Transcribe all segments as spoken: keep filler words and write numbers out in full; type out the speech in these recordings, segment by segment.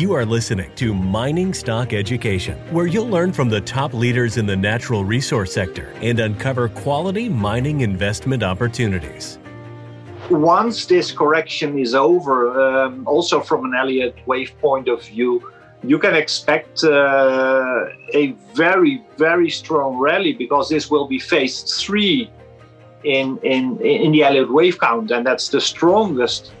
You are listening to Mining Stock Education, where you'll learn from the top leaders in the natural resource sector and uncover quality mining investment opportunities. Once this correction is over, um, also from an Elliott Wave point of view, you can expect uh, a very, very strong rally, because this will be phase three in, in, in the Elliott Wave count, and that's the strongest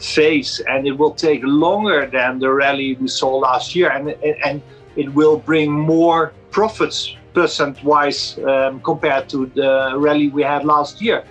phase, and it will take longer than the rally we saw last year, and and it will bring more profits percent wise um, compared to the rally we had last year.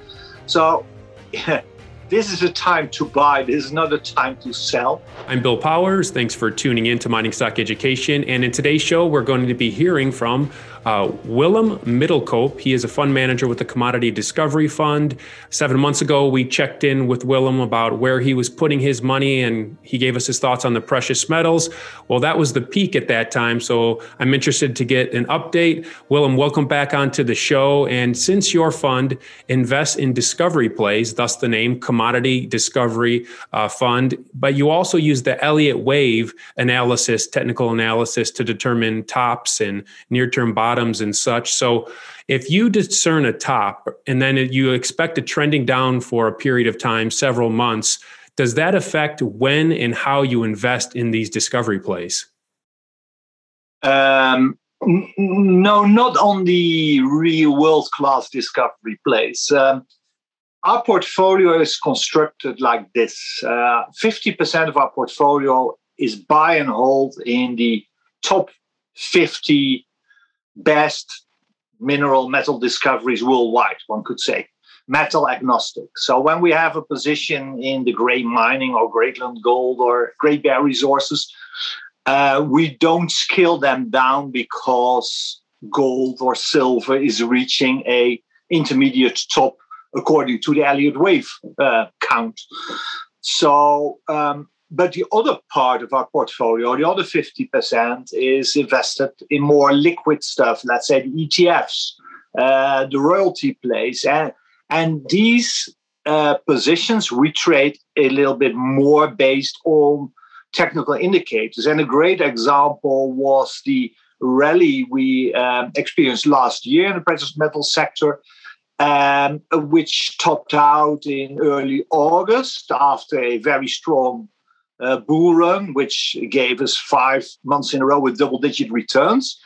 So yeah, this is a time to buy. This is not a time to sell. I'm Bill Powers. Thanks for tuning in to Mining Stock Education. And in today's show, we're going to be hearing from uh, Willem Middelkoop. He is a fund manager with the Commodity Discovery Fund. Seven months ago, we checked in with Willem about where he was putting his money, and he gave us his thoughts on the precious metals. Well, that was the peak at that time, so I'm interested to get an update. Willem, welcome back onto the show. And since your fund invests in discovery plays, thus the name Commodity Discovery uh, Fund, but you also use the Elliott Wave analysis, technical analysis, to determine tops and near-term bottoms and such. So if you discern a top and then you expect a trending down for a period of time, several months, does that affect when and how you invest in these discovery plays? Um, n- no, not on the real world-class discovery plays. Um, Our portfolio is constructed like this. Uh, fifty percent of our portfolio is buy and hold in the top fifty best mineral metal discoveries worldwide, one could say, metal agnostic. So when we have a position in the Grey Mining or Greatland Gold or Great Bear Resources, uh, we don't scale them down because gold or silver is reaching a intermediate top according to the Elliott Wave uh, count. So, um, but the other part of our portfolio, the other fifty percent, is invested in more liquid stuff, let's say the E T Fs, uh, the royalty plays. And, and these uh, positions, we trade a little bit more based on technical indicators. And a great example was the rally we um, experienced last year in the precious metal sector, Um, which topped out in early August after a very strong uh, bull run, which gave us five months in a row with double-digit returns.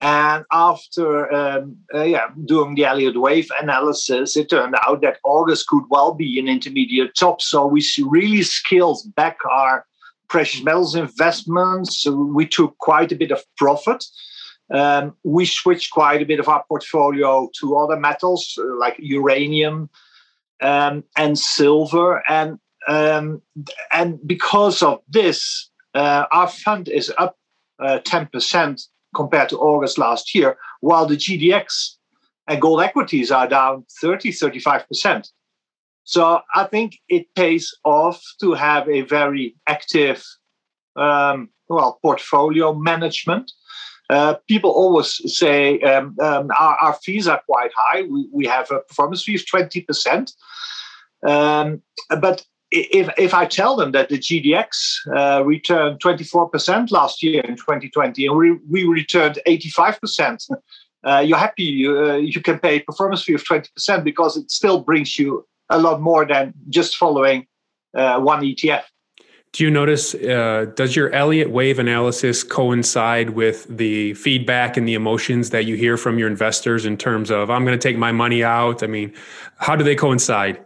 And after um, uh, yeah, doing the Elliott Wave analysis, it turned out that August could well be an intermediate top. So we really scaled back our precious metals investments. So we took quite a bit of profit. Um, we switched quite a bit of our portfolio to other metals like uranium um, and silver. And um, and because of this, uh, our fund is up uh, ten percent compared to August last year, while the G D X and gold equities are down thirty, thirty-five percent. So I think it pays off to have a very active um, well portfolio management. Uh, people always say um, um, our, our fees are quite high. We, we have a performance fee of twenty percent. Um, but if, if I tell them that the G D X uh, returned twenty-four percent last year in twenty twenty, and we, we returned eighty-five percent, uh, you're happy you, uh, you can pay a performance fee of twenty percent, because it still brings you a lot more than just following uh, one E T F. Do you notice, uh, does your Elliott Wave analysis coincide with the feedback and the emotions that you hear from your investors in terms of, I'm going to take my money out? I mean, how do they coincide?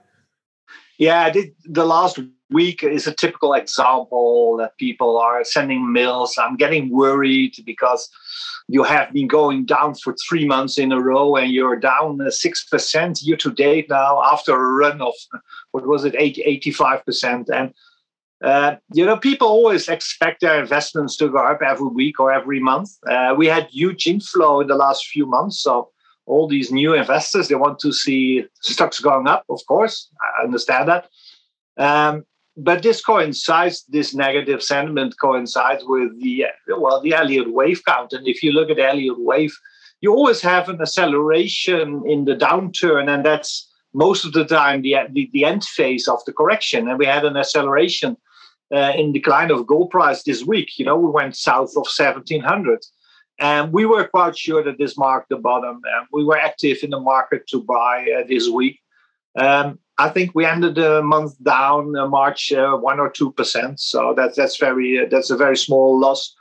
Yeah, the, the last week is a typical example that people are sending mails. I'm getting worried because you have been going down for three months in a row, and you're down six percent year to date now after a run of, what was it, eighty, eighty-five percent. And Uh, you know, people always expect their investments to go up every week or every month. Uh, we had huge inflow in the last few months. So all these new investors, they want to see stocks going up, of course. I understand that. Um, but this coincides, this negative sentiment coincides with the, well, the Elliott Wave count. And if you look at Elliott Wave, you always have an acceleration in the downturn, and that's most of the time the, the, the end phase of the correction. And we had an acceleration uh, in decline of gold price this week. You know, we went south of seventeen hundred. And we were quite sure that this marked the bottom. And we were active in the market to buy uh, this week. Um, I think we ended the month down uh, March uh, one or two percent. So that's that's very uh, that's a very small loss.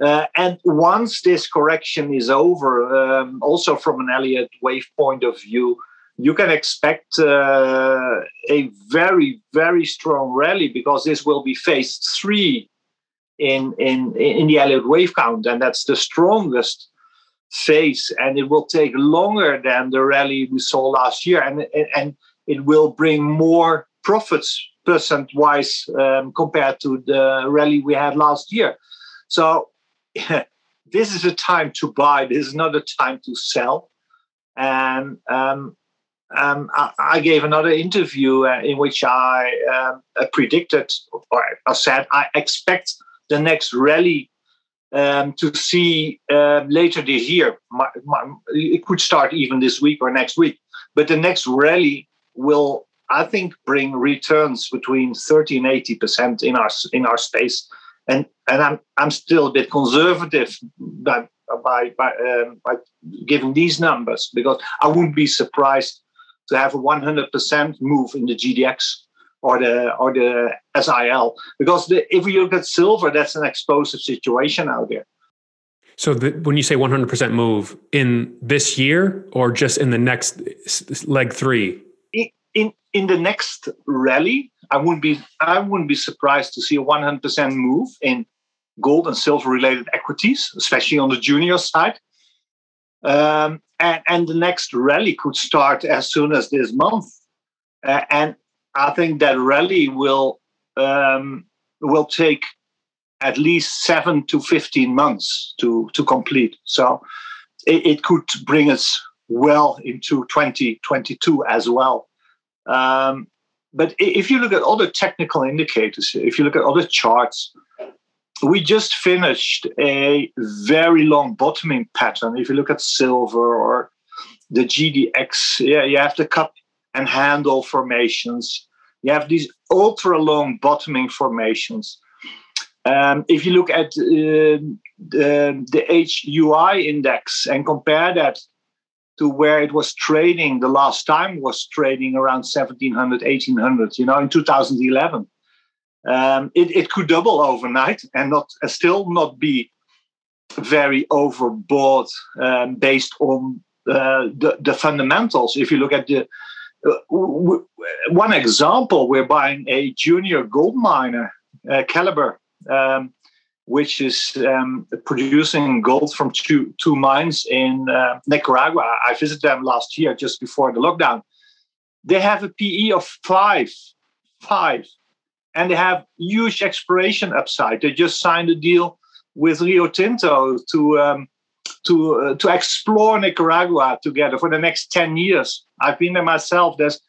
Uh, and once this correction is over, um, also from an Elliott Wave point of view, you can expect uh, a very very strong rally, because this will be phase three in in in the Elliott Wave count, and that's the strongest phase. And it will take longer than the rally we saw last year, and and, and it will bring more profits percent-wise um, compared to the rally we had last year. So this is a time to buy. This is not a time to sell. And um, um, I, I gave another interview uh, in which I um, uh, predicted, or I said, I expect the next rally um, to see uh, later this year. My, my, it could start even this week or next week. But the next rally will, I think, bring returns between thirty and eighty percent in our in our space, and and I'm I'm still a bit conservative by by by, um, by giving these numbers, because I wouldn't be surprised to have a one hundred percent move in the G D X or the or the S I L, because the, if we look at silver, that's an explosive situation out there. So the, when you say one hundred percent move in this year, or just in the next leg three? In in the next rally, I wouldn't be I wouldn't be surprised to see a one hundred percent move in gold and silver related equities, especially on the junior side. Um, and and the next rally could start as soon as this month, uh, and I think that rally will um, will take at least seven to fifteen months to to complete. So it, it could bring us well into twenty twenty-two as well. Um, but if you look at all the technical indicators, if you look at all the charts, we just finished a very long bottoming pattern. If you look at silver or the G D X, yeah, you have the cup and handle formations. You have these ultra long bottoming formations. Um, if you look at uh, the, the H U I index and compare that to where it was trading the last time, was trading around seventeen hundred, eighteen hundred, you know, in two thousand eleven. Um, it, it could double overnight and not uh, still not be very overbought um, based on uh, the, the fundamentals. If you look at the uh, w- one example, we're buying a junior gold miner, uh, Calibre, um, which is um, producing gold from two, two mines in uh, Nicaragua. I visited them last year, just before the lockdown. They have a P E of five, five, and they have huge exploration upside. They just signed a deal with Rio Tinto to um, to uh, to explore Nicaragua together for the next ten years. I've been there myself. There's,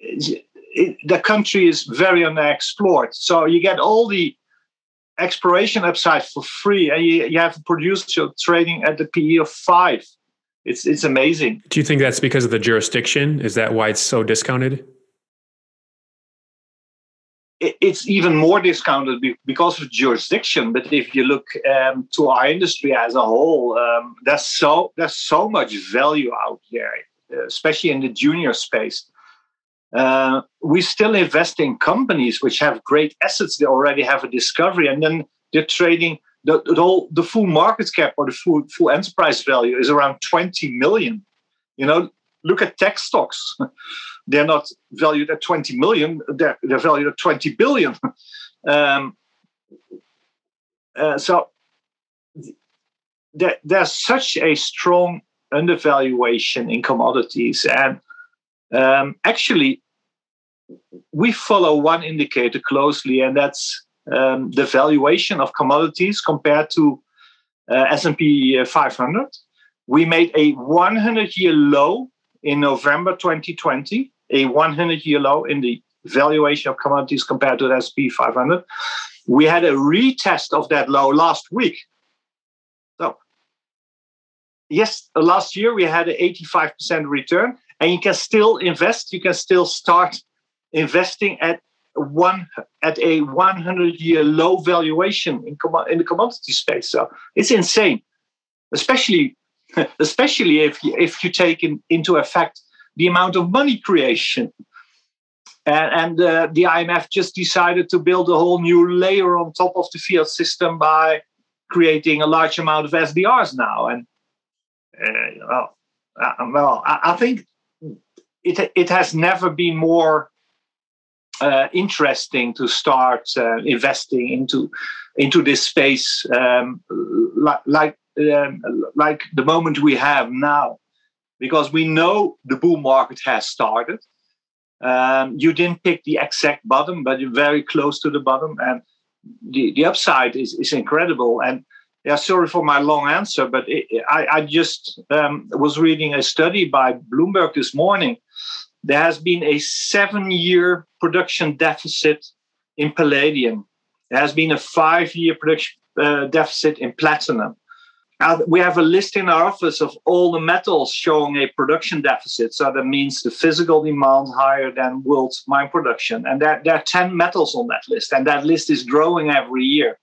it, the country is very underexplored. So you get all the exploration upside for free, and you, you have produced your trading at the P E of five. It's it's amazing. Do you think that's because of the jurisdiction? Is that why it's so discounted? It, it's even more discounted be, because of jurisdiction. But if you look um, to our industry as a whole, um, there's so there's so much value out there, especially in the junior space. Uh, we still invest in companies which have great assets. They already have a discovery, and then they're trading. The, the, whole, the full market cap or the full, full enterprise value is around twenty million. You know, look at tech stocks. They're not valued at twenty million. They're, they're valued at twenty billion. um, uh, so th- there's such a strong undervaluation in commodities. And Um, actually, we follow one indicator closely, and that's um, the valuation of commodities compared to uh, S and P five hundred. We made a one hundred year low in November twenty twenty, a one hundred year low in the valuation of commodities compared to the S and P five hundred. We had a retest of that low last week. So, yes, last year we had an eighty-five percent return. And you can still invest. You can still start investing at one at a hundred-year low valuation in, com- in the commodity space. So it's insane, especially especially if you, if you take in, into effect the amount of money creation. And, and uh, the I M F just decided to build a whole new layer on top of the fiat system by creating a large amount of S D Rs now. And uh, well, uh, well, I, I think it it has never been more uh, interesting to start uh, investing into into this space um, like like, um, like the moment we have now, because we know the bull market has started. Um, you didn't pick the exact bottom, but you're very close to the bottom, and the, the upside is, is incredible. And yeah, sorry for my long answer, but it, I, I just um, was reading a study by Bloomberg this morning. There has been a seven-year production deficit in palladium. There has been a five-year production uh, deficit in platinum. Now, we have a list in our office of all the metals showing a production deficit. So that means the physical demand higher than world mine production. And there, there are ten metals on that list, and that list is growing every year.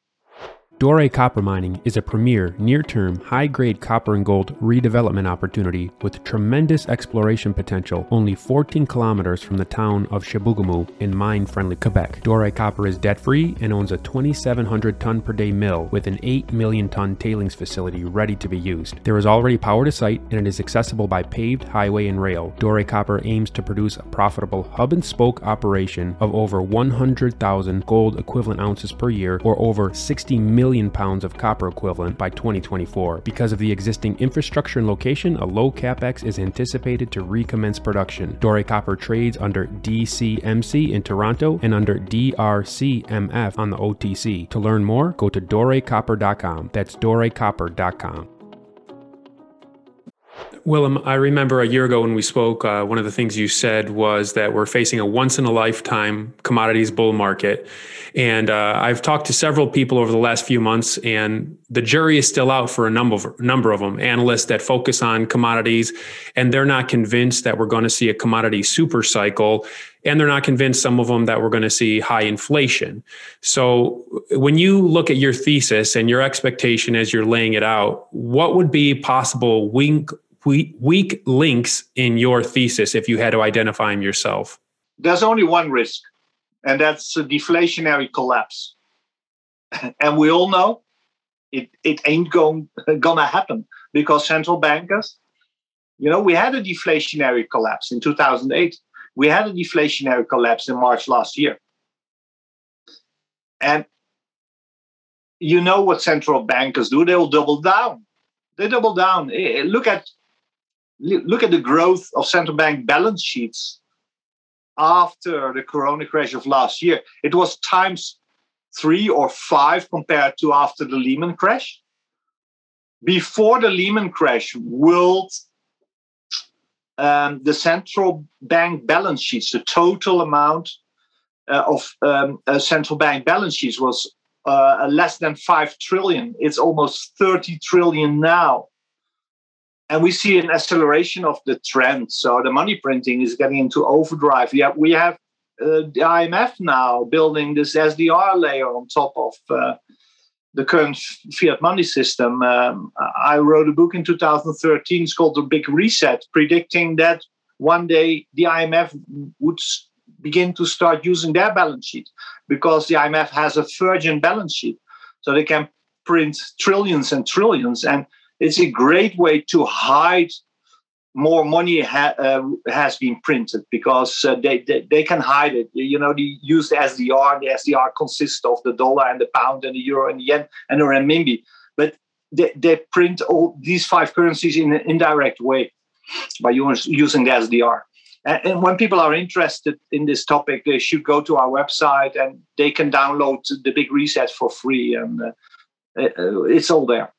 Doré Copper Mining is a premier, near-term, high-grade copper and gold redevelopment opportunity with tremendous exploration potential only fourteen kilometers from the town of Chibougamau in mine-friendly Quebec. Doré Copper is debt-free and owns a twenty-seven hundred ton per day mill with an eight million ton tailings facility ready to be used. There is already power to site and it is accessible by paved highway and rail. Doré Copper aims to produce a profitable hub-and-spoke operation of over one hundred thousand gold equivalent ounces per year, or over sixty million Million pounds of copper equivalent by twenty twenty-four. Because of the existing infrastructure and location, a low capex is anticipated to recommence production. Doré Copper trades under D C M C in Toronto and under D R C M F on the O T C. To learn more, go to Dore Copper dot com. That's Dore Copper dot com. Willem, I remember a year ago when we spoke, uh, one of the things you said was that we're facing a once-in-a-lifetime commodities bull market. And uh, I've talked to several people over the last few months, and the jury is still out for a number of, number of them, analysts that focus on commodities, and they're not convinced that we're going to see a commodity super cycle. And they're not convinced, some of them, that we're going to see high inflation. So when you look at your thesis and your expectation as you're laying it out, what would be possible weak, weak links in your thesis if you had to identify them yourself? There's only one risk, and that's a deflationary collapse. And we all know it, it ain't going to happen because central bankers, you know, we had a deflationary collapse in two thousand eight. We had a deflationary collapse in March last year. And you know what central bankers do? They will double down. They double down. Look at, look at the growth of central bank balance sheets after the corona crash of last year. It was times three or five compared to after the Lehman crash. Before the Lehman crash, world Um, the central bank balance sheets, the total amount uh, of um, uh, central bank balance sheets was uh, less than five trillion. It's almost thirty trillion now. And we see an acceleration of the trend. So the money printing is getting into overdrive. Yeah, we have uh, the I M F now building this S D R layer on top of uh, the current fiat money system. Um, I wrote a book in two thousand thirteen, it's called The Big Reset, predicting that one day the I M F would begin to start using their balance sheet, because the I M F has a virgin balance sheet. So they can print trillions and trillions. And it's a great way to hide more money ha- uh, has been printed, because uh, they, they they can hide it. You know, they use the S D R. The S D R consists of the dollar and the pound and the euro and the yen and the renminbi. But they, they print all these five currencies in an indirect way by using the S D R. And, and when people are interested in this topic, they should go to our website and they can download The Big Reset for free. And uh, it's all there.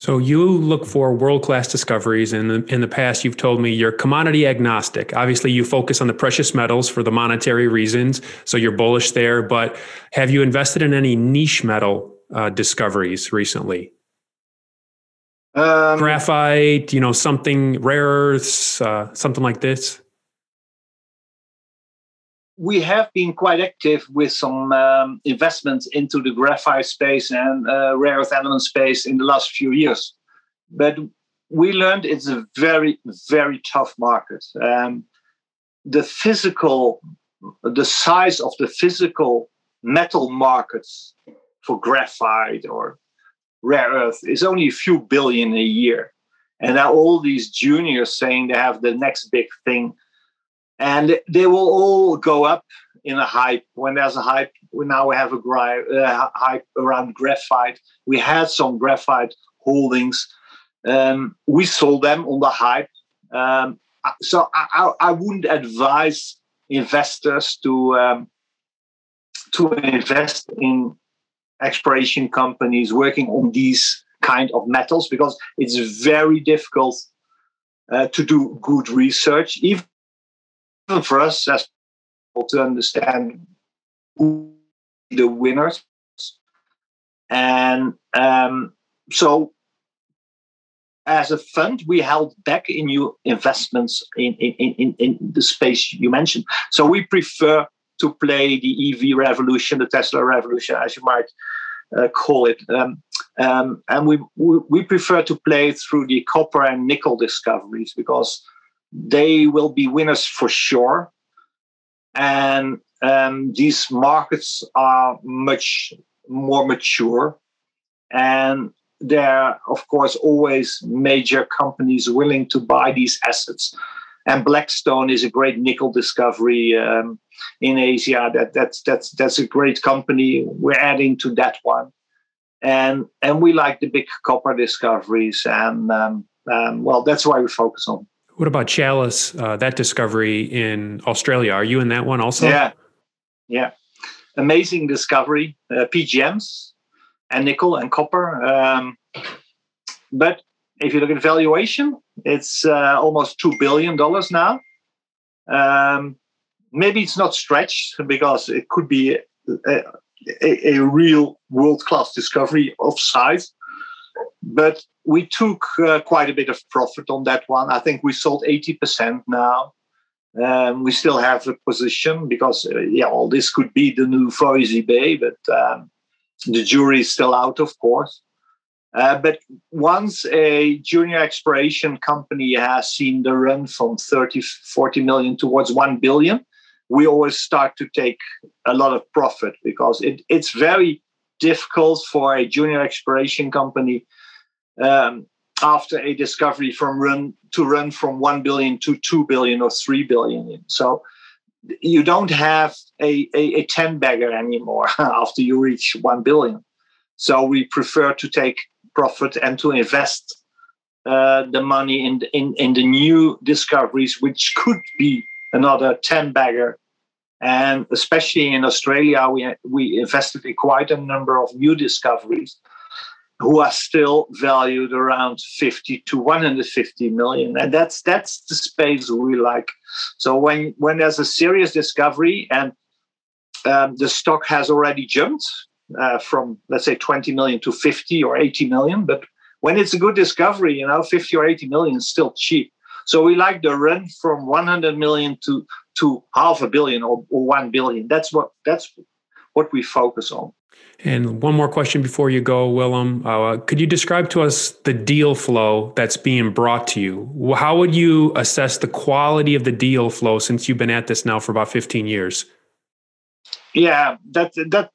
So you look for world-class discoveries, and in, in the past you've told me you're commodity agnostic. Obviously you focus on the precious metals for the monetary reasons, so you're bullish there, but have you invested in any niche metal uh, discoveries recently? Um, Graphite, you know, something rare earths, uh, something like this? We have been quite active with some um, investments into the graphite space and uh, rare earth element space in the last few years. But we learned it's a very, very tough market. Um, the physical, the size of the physical metal markets for graphite or rare earth is only a few billion a year. And now all these juniors saying they have the next big thing. And they will all go up in a hype. When there's a hype, we now have a gri- uh, hype around graphite. We had some graphite holdings. Um, we sold them on the hype. Um, so I, I, I wouldn't advise investors to um, to invest in exploration companies working on these kind of metals, because it's very difficult uh, to do good research, even for us as people to understand who the winners. And um, so as a fund, we held back in new investments in, in, in, in the space you mentioned. So we prefer to play the E V revolution, the Tesla revolution, as you might uh, call it. Um, um, and we, we we prefer to play through the copper and nickel discoveries, because they will be winners for sure. And um, these markets are much more mature. And there are, of course, always major companies willing to buy these assets. And Blackstone is a great nickel discovery um, in Asia. That, that's, that's, that's a great company. We're adding to that one. And and we like the big copper discoveries. And, um, um, well, that's why we focus on. What about Chalice, uh, that discovery in Australia? Are you in that one also? Yeah, yeah. Amazing discovery, uh, P G Ms and nickel and copper. Um, but if you look at valuation, it's uh, almost two billion dollars now. Um, maybe it's not stretched, because it could be a, a, a real world-class discovery of size. But we took uh, quite a bit of profit on that one. I think we sold eighty percent now. Um, we still have a position, because uh, yeah, all well, this could be the new Voisey's Bay, but um, the jury is still out, of course. Uh, but once a junior exploration company has seen the run from thirty, forty million towards one billion, we always start to take a lot of profit, because it, it's very difficult for a junior exploration company um, after a discovery from run to run from one billion to two billion or three billion. So you don't have a, a, a ten bagger anymore after you reach one billion. So we prefer to take profit and to invest uh, the money in, in, in the new discoveries, which could be another ten bagger. And especially in Australia, we we invested in quite a number of new discoveries who are still valued around fifty to one hundred fifty million. And that's that's the space we like. So when, when there's a serious discovery and um, the stock has already jumped uh, from, let's say, twenty million to fifty or eighty million, but when it's a good discovery, you know, fifty or eighty million is still cheap. So we like the run from one hundred million to to half a billion or, or one billion. That's what that's what we focus on. And one more question before you go, Willem. Uh, could you describe to us the deal flow that's being brought to you? How would you assess the quality of the deal flow since you've been at this now for about fifteen years? Yeah, that that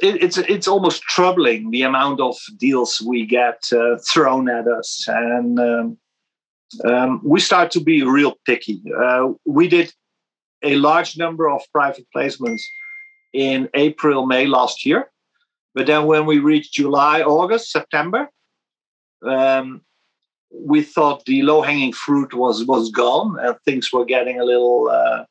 it, it's it's almost troubling, the amount of deals we get uh, thrown at us. And Um, Um, we start to be real picky. Uh, we did a large number of private placements in April, May last year. But then when we reached July, August, September, um, we thought the low-hanging fruit was, was gone and things were getting a little, uh,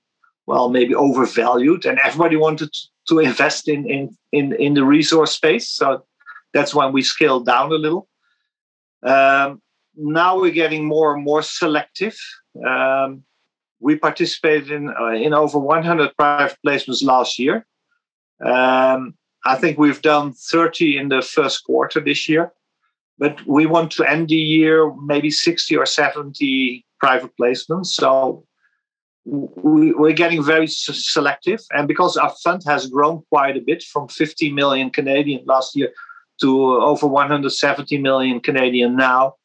well, maybe overvalued. And everybody wanted to invest in, in, in, in the resource space. So that's when we scaled down a little. Um, Now we're getting more and more selective. Um, we participated in uh, in over one hundred private placements last year. Um, I think we've done thirty in the first quarter this year, but we want to end the year maybe sixty or seventy private placements. So we, we're getting very selective. And because our fund has grown quite a bit from fifty million Canadian last year to over one hundred seventy million Canadian now,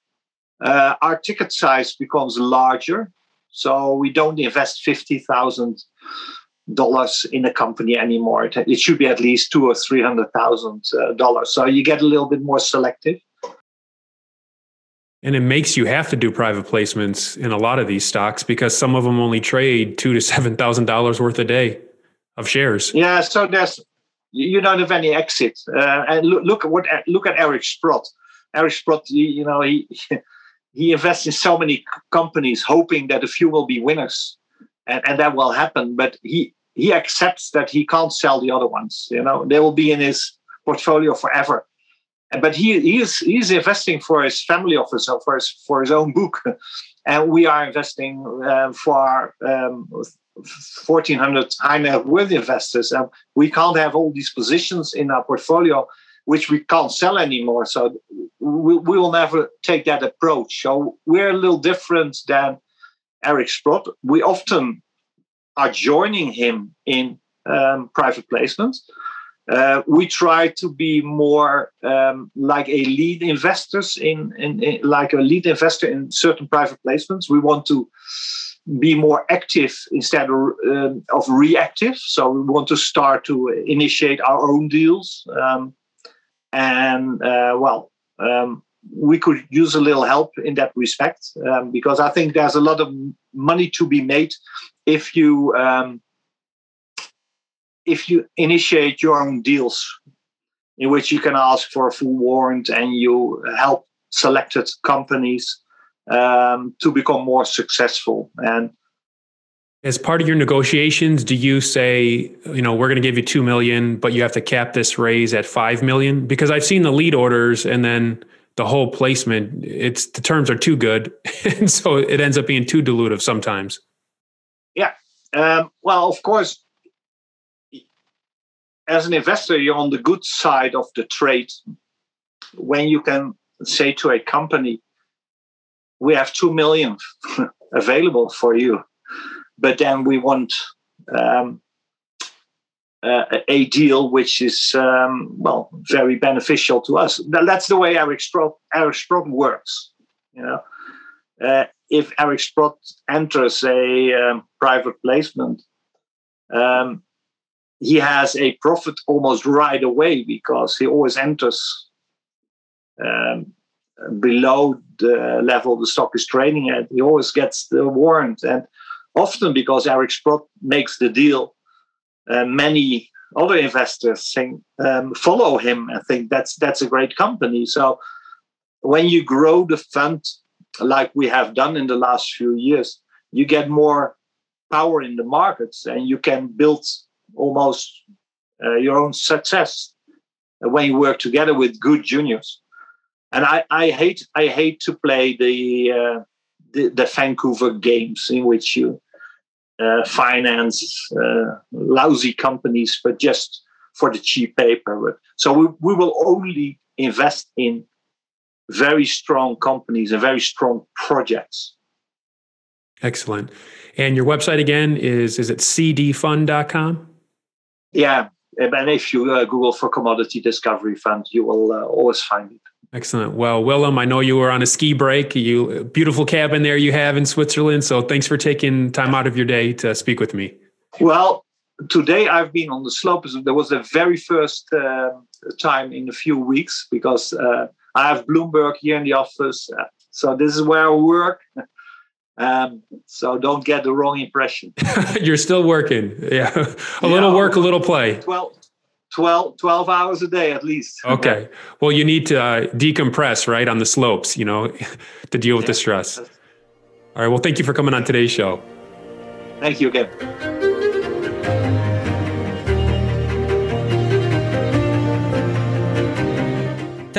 uh, our ticket size becomes larger. So we don't invest fifty thousand dollars in a company anymore. It, it should be at least two or three hundred thousand dollars. So you get a little bit more selective. And it makes you have to do private placements in a lot of these stocks because some of them only trade two to seven thousand dollars worth a day of shares. Yeah, so there's you don't have any exit. Uh, and look, look at what look at Eric Sprott. Eric Sprott, you know, he he invests in so many companies, hoping that a few will be winners. And, and that will happen, but he he accepts that he can't sell the other ones. You know, they will be in his portfolio forever. But he he is he is investing for his family office or for his for his own book, and we are investing uh, for um, fourteen hundred high net worth investors. And we can't have all these positions in our portfolio, which we can't sell anymore. So we, we will never take that approach. So we're a little different than Eric Sprott. We often are joining him in um, private placements. Uh, we try to be more um, like a lead investors in, in, in, like a lead investor in certain private placements. We want to be more active instead of, uh, of reactive. So we want to start to initiate our own deals, um, and uh, well. Um, We could use a little help in that respect, um, because I think there's a lot of money to be made if you um, if you initiate your own deals, in which you can ask for a full warrant and you help selected companies um, to become more successful. And as part of your negotiations, do you say, you know, we're going to give you two million, but you have to cap this raise at five million? Because I've seen the lead orders and then the whole placement, it's the terms are too good. And so it ends up being too dilutive sometimes. Yeah. Um, well, of course, as an investor, you're on the good side of the trade when you can say to a company, we have two million available for you, but then we want um, Uh, a deal which is, um, well, very beneficial to us. That's the way Eric Sprott, Eric Sprott works. You know, uh, if Eric Sprott enters a um, private placement, um, he has a profit almost right away because he always enters um, below the level the stock is trading at. He always gets the warrant, and often because Eric Sprott makes the deal, Uh, many other investors think, um, follow him and think that's that's a great company. So when you grow the fund like we have done in the last few years, you get more power in the markets and you can build almost uh, your own success when you work together with good juniors. And I, I hate I hate to play the, uh, the the Vancouver games in which you Uh, finance uh, lousy companies, but just for the cheap paper. So we, we will only invest in very strong companies and very strong projects. Excellent. And your website again is, is it c d fund dot com? Yeah. And if you uh, Google for Commodity Discovery Fund, you will uh, always find it. Excellent. Well, Willem, I know you were on a ski break. You beautiful cabin there you have in Switzerland. So thanks for taking time out of your day to speak with me. Well, today I've been on the slopes. There was the very first uh, time in a few weeks because uh, I have Bloomberg here in the office. Uh, so this is where I work. Um, so don't get the wrong impression. You're still working. Yeah. A yeah, little work, a little play. Well. twelve, twelve hours a day at least. Okay. Well, you need to uh, decompress, right, on the slopes, you know, to deal with yeah. the stress. All right. Well, thank you for coming on today's show. Thank you again.